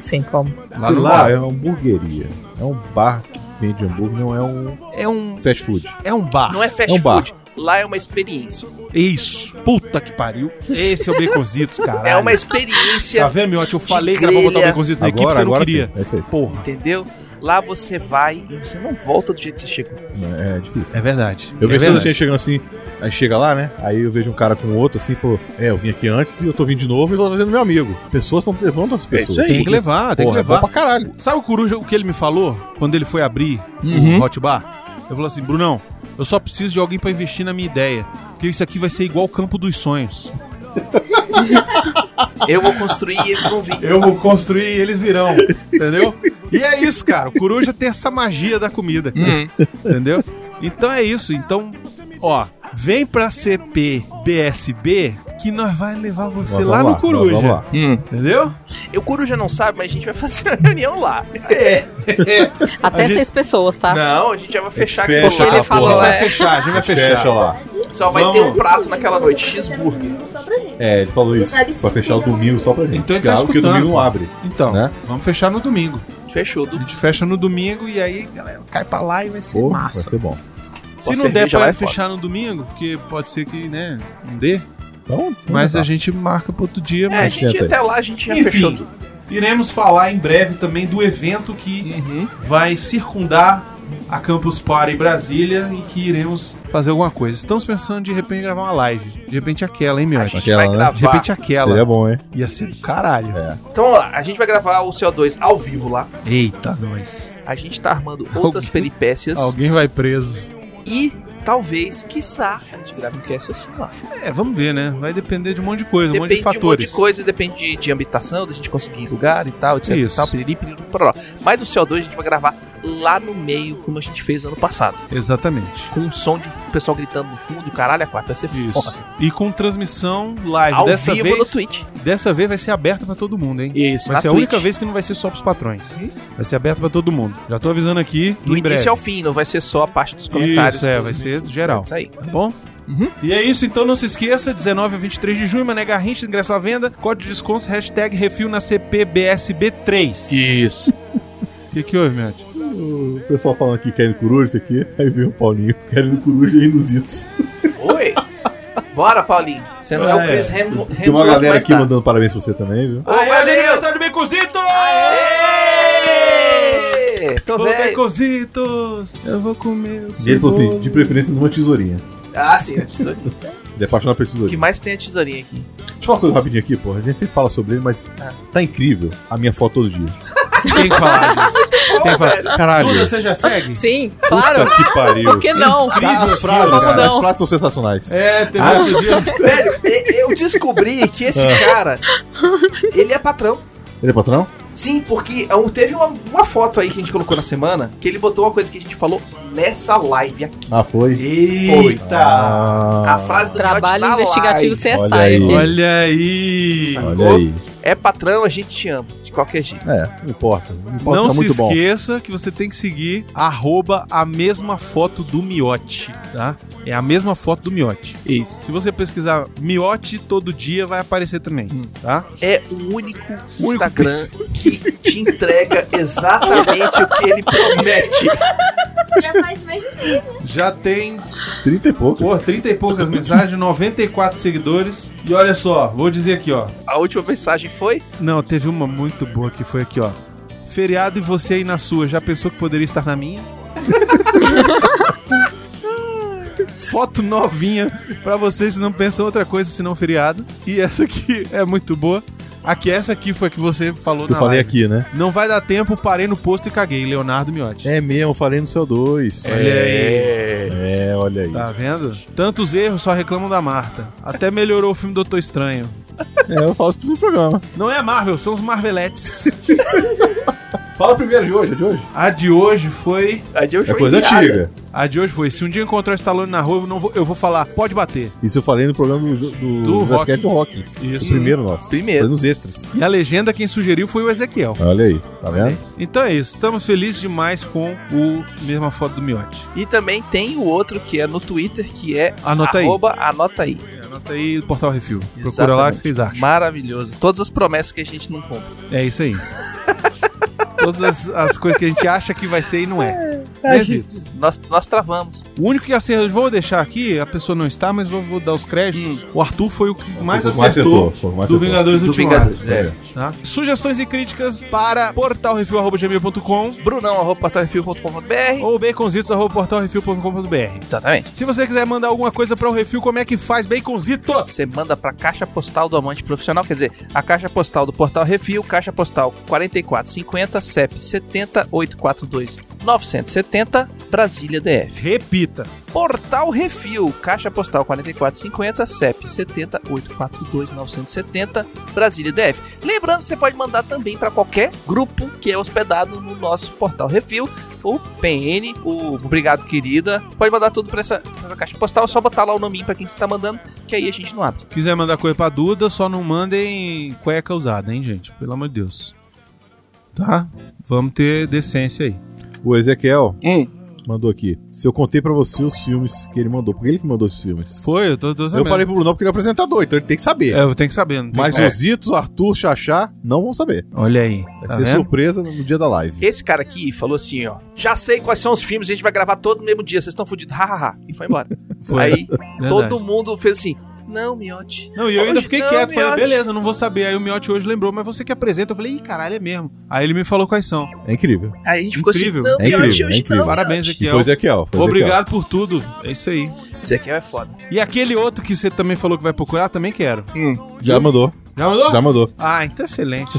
Sim, como. Lá é uma hamburgueria. É um bar que vende hambúrguer. Não é um fast food. É um bar. Não é fast food. Lá é uma experiência. Isso. Puta que pariu. Esse é o Baconzitos, caralho. É uma experiência. Tá vendo, Miotti? Eu falei que era pra botar o Baconzitos na equipe, você não queria. Sim. Porra. Entendeu? Lá você vai e você não volta do jeito que você chegou. É difícil. É verdade. Eu vejo toda gente chegando assim, aí chega lá, né? Aí eu vejo um cara com o outro assim, falou, eu vim aqui antes e eu tô vindo de novo e tô trazendo meu amigo. Pessoas estão levando as pessoas. Tem que levar, tem que levar. É bom pra caralho. Sabe o Coruja, o que ele me falou quando ele foi abrir o Hot Bar? Eu falei assim, Brunão, eu só preciso de alguém pra investir na minha ideia, porque isso aqui vai ser igual o Campo dos Sonhos. Eu vou construir e eles vão vir. Eu vou construir e eles virão, entendeu? E é isso, cara, o Coruja tem essa magia da comida, entendeu? Então é isso, então, vem pra CPBSB que nós vai levar você lá no Coruja, lá. Entendeu? O Coruja não sabe, mas a gente vai fazer uma reunião lá. Até 6 pessoas, tá? Não, a gente já vai fechar aqui. Ele falou, a gente vai fechar lá. Só vai ter um prato naquela noite, cheeseburger. Ele falou isso, pra fechar o domingo só pra gente. Então ele tá escutando. Porque o domingo não abre. Então, né? Vamos fechar no domingo. Fechou. A gente fecha no domingo e aí, galera, cai pra lá e vai ser massa. Vai ser bom. Se não der pra fechar no domingo, porque pode ser que, né, não dê. Então, mas a gente marca pro outro dia. Mas a gente até lá, a gente já fechou tudo. Iremos falar em breve também do evento que vai circundar a Campus Party Brasília e que iremos fazer alguma coisa. Estamos pensando de repente gravar uma live. De repente aquela, hein, Miotti? Né? De repente aquela. Seria bom, hein? Ia ser do caralho. Então vamos lá, a gente vai gravar o CO2 ao vivo lá. Eita, nós. A gente tá armando outras peripécias. Alguém vai preso. E... talvez, quiçá, a gente grave um cast assim lá. Vamos ver, né? Vai depender de um monte de coisa, depende um monte de fatores. Depende de um monte de coisa, depende de habitação, da gente conseguir lugar e tal, etc. Isso. E tal, piriri, piriri, mas o CO2 a gente vai gravar lá no meio, como a gente fez ano passado. Exatamente. Com um som de pessoal gritando no fundo, caralho, a quarta vai ser foda. E com transmissão live. Ao dessa vivo vez, no Twitch. Dessa vez vai ser aberta pra todo mundo, hein? Isso, vai ser a Twitch. Única vez que não vai ser só pros patrões. Vai ser aberta pra todo mundo. Já tô avisando aqui, do início ao fim, não vai ser só a parte dos comentários. Isso, vai ser geral. Isso aí. Tá bom? Uhum. E é isso, então não se esqueça, 19 a 23 de junho, Mané Garrincha, ingresso à venda, código de desconto, hashtag refil na CPBSB3. Isso. O que houve, Matt? O pessoal falando aqui querendo coruja, isso aqui, aí veio o Paulinho querendo coruja e induzidos. Oi! Bora, Paulinho! Você não é o Chris Hemsworth. Tem uma galera aqui mandando parabéns pra você também, viu? Aê, hoje é aniversário do Becozito! Aê! Tô bem! Becositos, eu vou comer o seu. E ele falou assim, de preferência numa tesourinha. Ah, sim, a tesourinha. Ele é apaixonado pela tesourinha. O que mais tem é a tesourinha aqui. Deixa eu falar uma coisa rapidinho aqui, porra. A gente sempre fala sobre ele, mas tá incrível a minha foto todo dia. Tem que falar disso. Tem que falar. Caralho. Duda, você já segue? Sim, claro. Puta que pariu. Por que não? Incrível, as frases são sensacionais. É, teve esse dia. Velho, eu descobri que esse cara, ele é patrão. Ele é patrão? Sim, porque teve uma foto aí que a gente colocou na semana, que ele botou uma coisa que a gente falou nessa live aqui. Ah, foi? Eita! A frase do trabalho investigativo CSI. Olha aí. É patrão, a gente te ama. De qualquer jeito. Não importa. Não tá muito bom. Não se esqueça que você tem que seguir a mesma foto do Miote, tá? É a mesma foto do Miote. Isso. Se você pesquisar Miote todo dia, vai aparecer também, tá? É o único Instagram que te entrega exatamente o que ele promete. Já faz mais de um. Já tem... 30 e poucas. Pô, 30 e poucas mensagens, 94 seguidores. E olha só, vou dizer aqui, ó. A última mensagem foi? Não, teve uma muito boa que foi aqui, ó. Feriado e você aí na sua. Já pensou que poderia estar na minha? Foto novinha pra vocês que não pensam outra coisa senão feriado. E essa aqui é muito boa. Essa aqui foi a que você falou na live. Eu falei aqui, né? Não vai dar tempo, parei no posto e caguei. Leonardo Miotti. É mesmo, falei no CO2. Olha aí. Tá vendo? Tantos erros só reclamam da Marta. Até melhorou o filme Doutor Estranho. Eu falo isso no programa. Não é a Marvel, são os Marvelettes. Fala primeiro de hoje. A de hoje foi coisa antiga. A de hoje foi, se um dia encontrar o Stallone na rua, eu vou falar, pode bater. Isso eu falei no programa do basquete do Rock. Isso. O primeiro nosso. Foi nos extras. E a legenda quem sugeriu foi o Ezequiel. Olha aí, tá vendo? Então é isso, estamos felizes demais com o mesma foto do Miotti. E também tem o outro que é no Twitter, que é @anotaí. Anota aí o Portal Refil. Exatamente. Procura lá que vocês acham. Maravilhoso. Todas as promessas que a gente não compra. É isso aí. Todas as coisas que a gente acha que vai ser e não é. Nós travamos. O único que acertou, vou deixar aqui, a pessoa não está, mas vou dar os créditos. O Arthur foi o que mais acertou do Vingadores Ultimato. Tá? Sugestões e críticas para portalrefil@gmail.com, brunão@portalrefil.com.br ou baconzitos@portalrefil.com.br. Exatamente. Se você quiser mandar alguma coisa para o Refil, como é que faz, Baconzitos? Você manda para a Caixa Postal do Amante Profissional, quer dizer, a Caixa Postal do Portal Refil, Caixa Postal 4450, CEP 70 842 970, Brasília DF. Repita. Portal Refil, Caixa Postal 4450, CEP 70 842 970, Brasília DF. Lembrando que você pode mandar também para qualquer grupo que é hospedado no nosso Portal Refil, o PN, o Obrigado Querida. Pode mandar tudo pra essa caixa postal, é só botar lá o nominho pra quem você tá mandando, que aí a gente não abre. Quiser mandar coisa pra Duda, só não mandem cueca usada, hein, gente? Pelo amor de Deus. Tá? Vamos ter decência aí. O Ezequiel mandou aqui. Se eu contei pra você os filmes que ele mandou, porque ele que mandou esses filmes. Foi, eu tô sabendo. Eu falei pro Bruno porque ele é apresentador, então ele tem que saber. Eu tenho que saber. Mas os Zitos, Arthur, Xaxá não vão saber. Olha aí. Vai ser surpresa no dia da live. Esse cara aqui falou assim, ó. Já sei quais são os filmes, a gente vai gravar todo no mesmo dia, vocês estão fodidos. Ha. E foi embora. Foi. Aí todo mundo fez assim... Não, Miotti. Não, e eu ainda fiquei quieto. Miotti. Falei, beleza, não vou saber. Aí o Miotti hoje lembrou, mas você que apresenta. Eu falei, ih, caralho, é mesmo. Aí ele me falou quais são. É incrível. Aí a gente ficou incrível. Assim, não, é Miotti, incrível, hoje é incrível. Não, parabéns, Ezequiel. Foi Ezequiel. Obrigado por tudo. É isso aí. Ezequiel é foda. E aquele outro que você também falou que vai procurar, também quero. Já mandou. Já mandou? Já mandou. Ah, então excelente.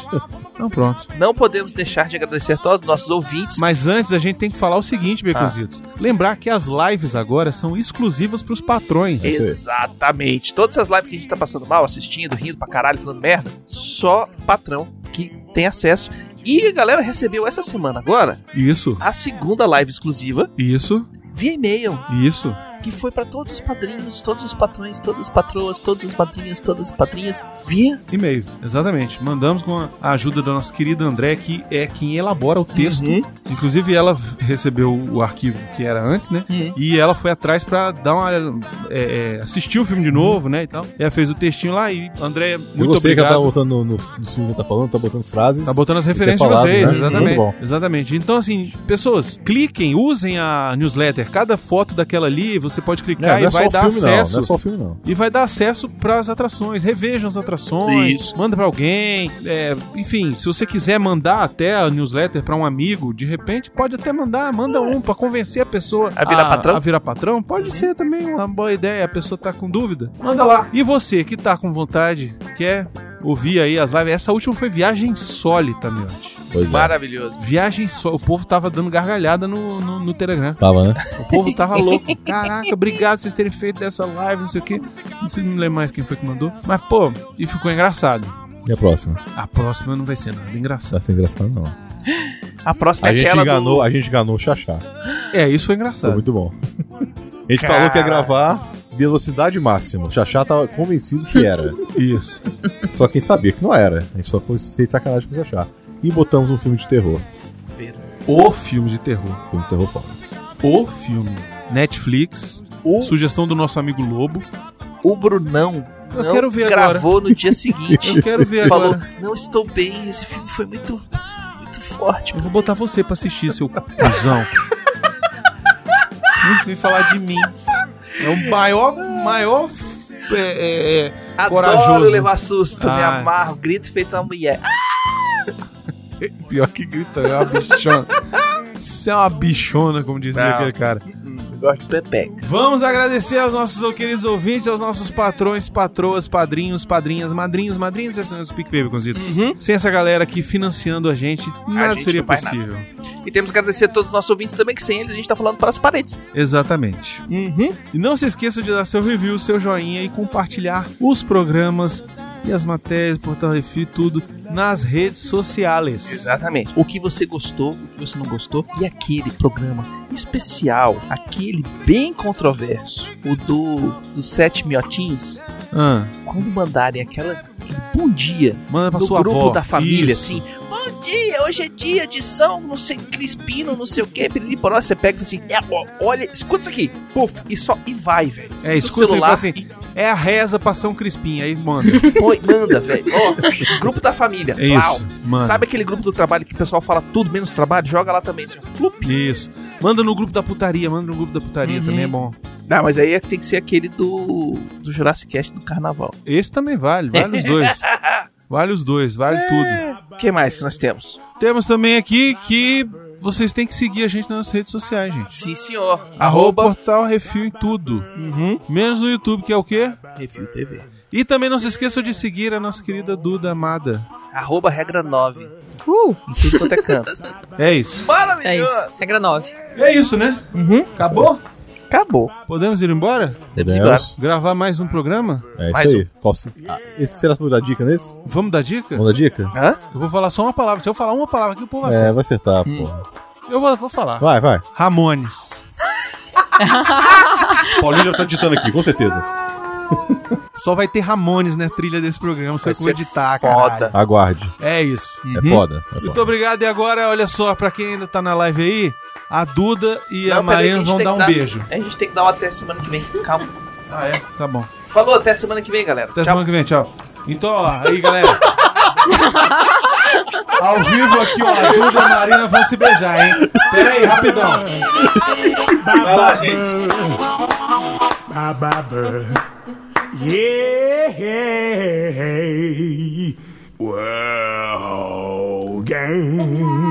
Então pronto. Não podemos deixar de agradecer a todos os nossos ouvintes. Mas antes a gente tem que falar o seguinte, Beconzitos. Lembrar que as lives agora são exclusivas pros patrões. Exatamente. Todas essas lives que a gente tá passando mal, assistindo, rindo pra caralho, falando merda, só patrão que tem acesso. E a galera recebeu essa semana agora... Isso. A segunda live exclusiva... Isso. Via e-mail... Isso. Que foi pra todos os padrinhos, todos os patrões, todas as patroas, todas as madrinhas, todas as padrinhas, via e-mail, exatamente. Mandamos com a ajuda da nossa querida André, que é quem elabora o texto. Uhum. Inclusive, ela recebeu o arquivo que era antes, né? Uhum. E ela foi atrás pra dar uma... assistir o filme de novo, né? E tal. E ela fez o textinho lá e André, muito obrigado. Que ela tá botando no filme que tá falando, tá botando frases. Tá botando as referências de vocês, né? Exatamente. Uhum. Exatamente. Então, assim, pessoas, cliquem, usem a newsletter. Cada foto daquela ali, você pode clicar e vai dar acesso. Não é só o filme, não. E vai dar acesso pras atrações. Revejam as atrações. Isso. Manda pra alguém. Enfim, se você quiser mandar até a newsletter pra um amigo, de repente, pode até mandar. Manda um pra convencer a pessoa a virar patrão. A virar patrão. Pode ser também uma boa ideia. A pessoa tá com dúvida. Manda lá. E você que tá com vontade, quer ouvir aí as lives. Essa última foi Viagem Sólita, meu. Pois maravilhoso. É. Viagem só. O povo tava dando gargalhada no Telegram. Tava, né? O povo tava louco. Caraca, obrigado por vocês terem feito essa live, não sei o quê. Não sei, não lembro mais quem foi que mandou. Mas, pô, e ficou engraçado. E a próxima? A próxima não vai ser nada engraçado. Não vai ser engraçado, não. A próxima é aquela do... A gente enganou o Xaxá. É, isso foi engraçado. Foi muito bom. A gente falou que ia gravar velocidade máxima. O Xaxá tava convencido que era. Isso. Só quem sabia que não era. A gente só fez sacanagem com o Xaxá. E botamos um filme de terror. O filme de terror. Filme de terror, Paulo. O filme. Netflix. Sugestão do nosso amigo Lobo. O Brunão. Eu quero ver gravou agora. No dia seguinte. Eu quero ver falou, agora. Falou, não estou bem, esse filme foi muito, muito forte. Eu vou botar você pra assistir, seu cuzão. Não vem falar de mim. É o maior corajoso. Adoro levar susto, me amarro, grito feito uma mulher. Pior que grita, é uma bichona. Você é uma bichona, como dizia aquele cara. Eu gosto de pepeca. Vamos agradecer aos nossos queridos ouvintes, aos nossos patrões, patroas, padrinhos, padrinhas, madrinhas e assinantes do PicPay, cozitos. Uhum. Sem essa galera aqui financiando a gente, nada seria possível. Nada. E temos que agradecer a todos os nossos ouvintes também, que sem eles a gente tá falando para as paredes. Exatamente. Uhum. E não se esqueça de dar seu review, seu joinha e compartilhar os programas e as matérias, Portal Refil, tudo nas redes sociais. Exatamente. O que você gostou, o que você não gostou. E aquele programa especial, aquele bem controverso, o dos 7 miotinhos. Quando mandarem aquele bom dia manda pra no sua grupo avó. Da família, isso. Assim, bom dia, hoje é dia de São, não sei, Crispino, não sei o que, piririporó, você pega e fala assim, olha, escuta isso aqui, puf, e vai, velho. Escuta celular, assim, é a reza pra São Crispim, aí manda. Oi, manda, velho. Ó, grupo da família, isso, mano. Sabe aquele grupo do trabalho que o pessoal fala tudo menos trabalho? Joga lá também, assim, flup. Isso. Manda no grupo da putaria, uhum. Também é bom. Não, mas aí tem que ser aquele do Jurassic Cast do Carnaval. Esse também vale os dois. Vale tudo. O que mais que nós temos? Temos também aqui que vocês têm que seguir a gente nas redes sociais, gente. Sim, senhor. @ Portal Refil em tudo. Uhum. Menos no YouTube, que é o quê? Refil TV. E também não se esqueçam de seguir a nossa querida Duda amada. @ Regra 9. Em tudo quanto é canto. É isso. É isso. Regra 9. É isso, né? Uhum. Acabou? Acabou. Podemos ir embora? Podemos. Gravar mais um programa? É mais isso aí. Esse será para dar dica nesse? Vamos dar dica? Hã? Eu vou falar só uma palavra. Se eu falar uma palavra aqui, o povo acerta. Vai acertar, porra. Eu vou falar. Vai. Ramones. Paulinho já tá ditando aqui, com certeza. Só vai ter Ramones na trilha desse programa. Só que editar, cara. Aguarde. É isso. Uhum. É foda. Muito obrigado. E agora, olha só, pra quem ainda tá na live aí, a Duda e a Mariana vão dar um beijo. A gente tem que dar um até semana que vem. Calma. Ah, é? Tá bom. Falou, até semana que vem, galera. Até semana que vem, tchau. Então, ó, aí, galera. Ao vivo aqui, ó. A Duda e a Mariana vão se beijar, hein? Pera aí, rapidão. Vai lá, gente. Yeah. Well, gang.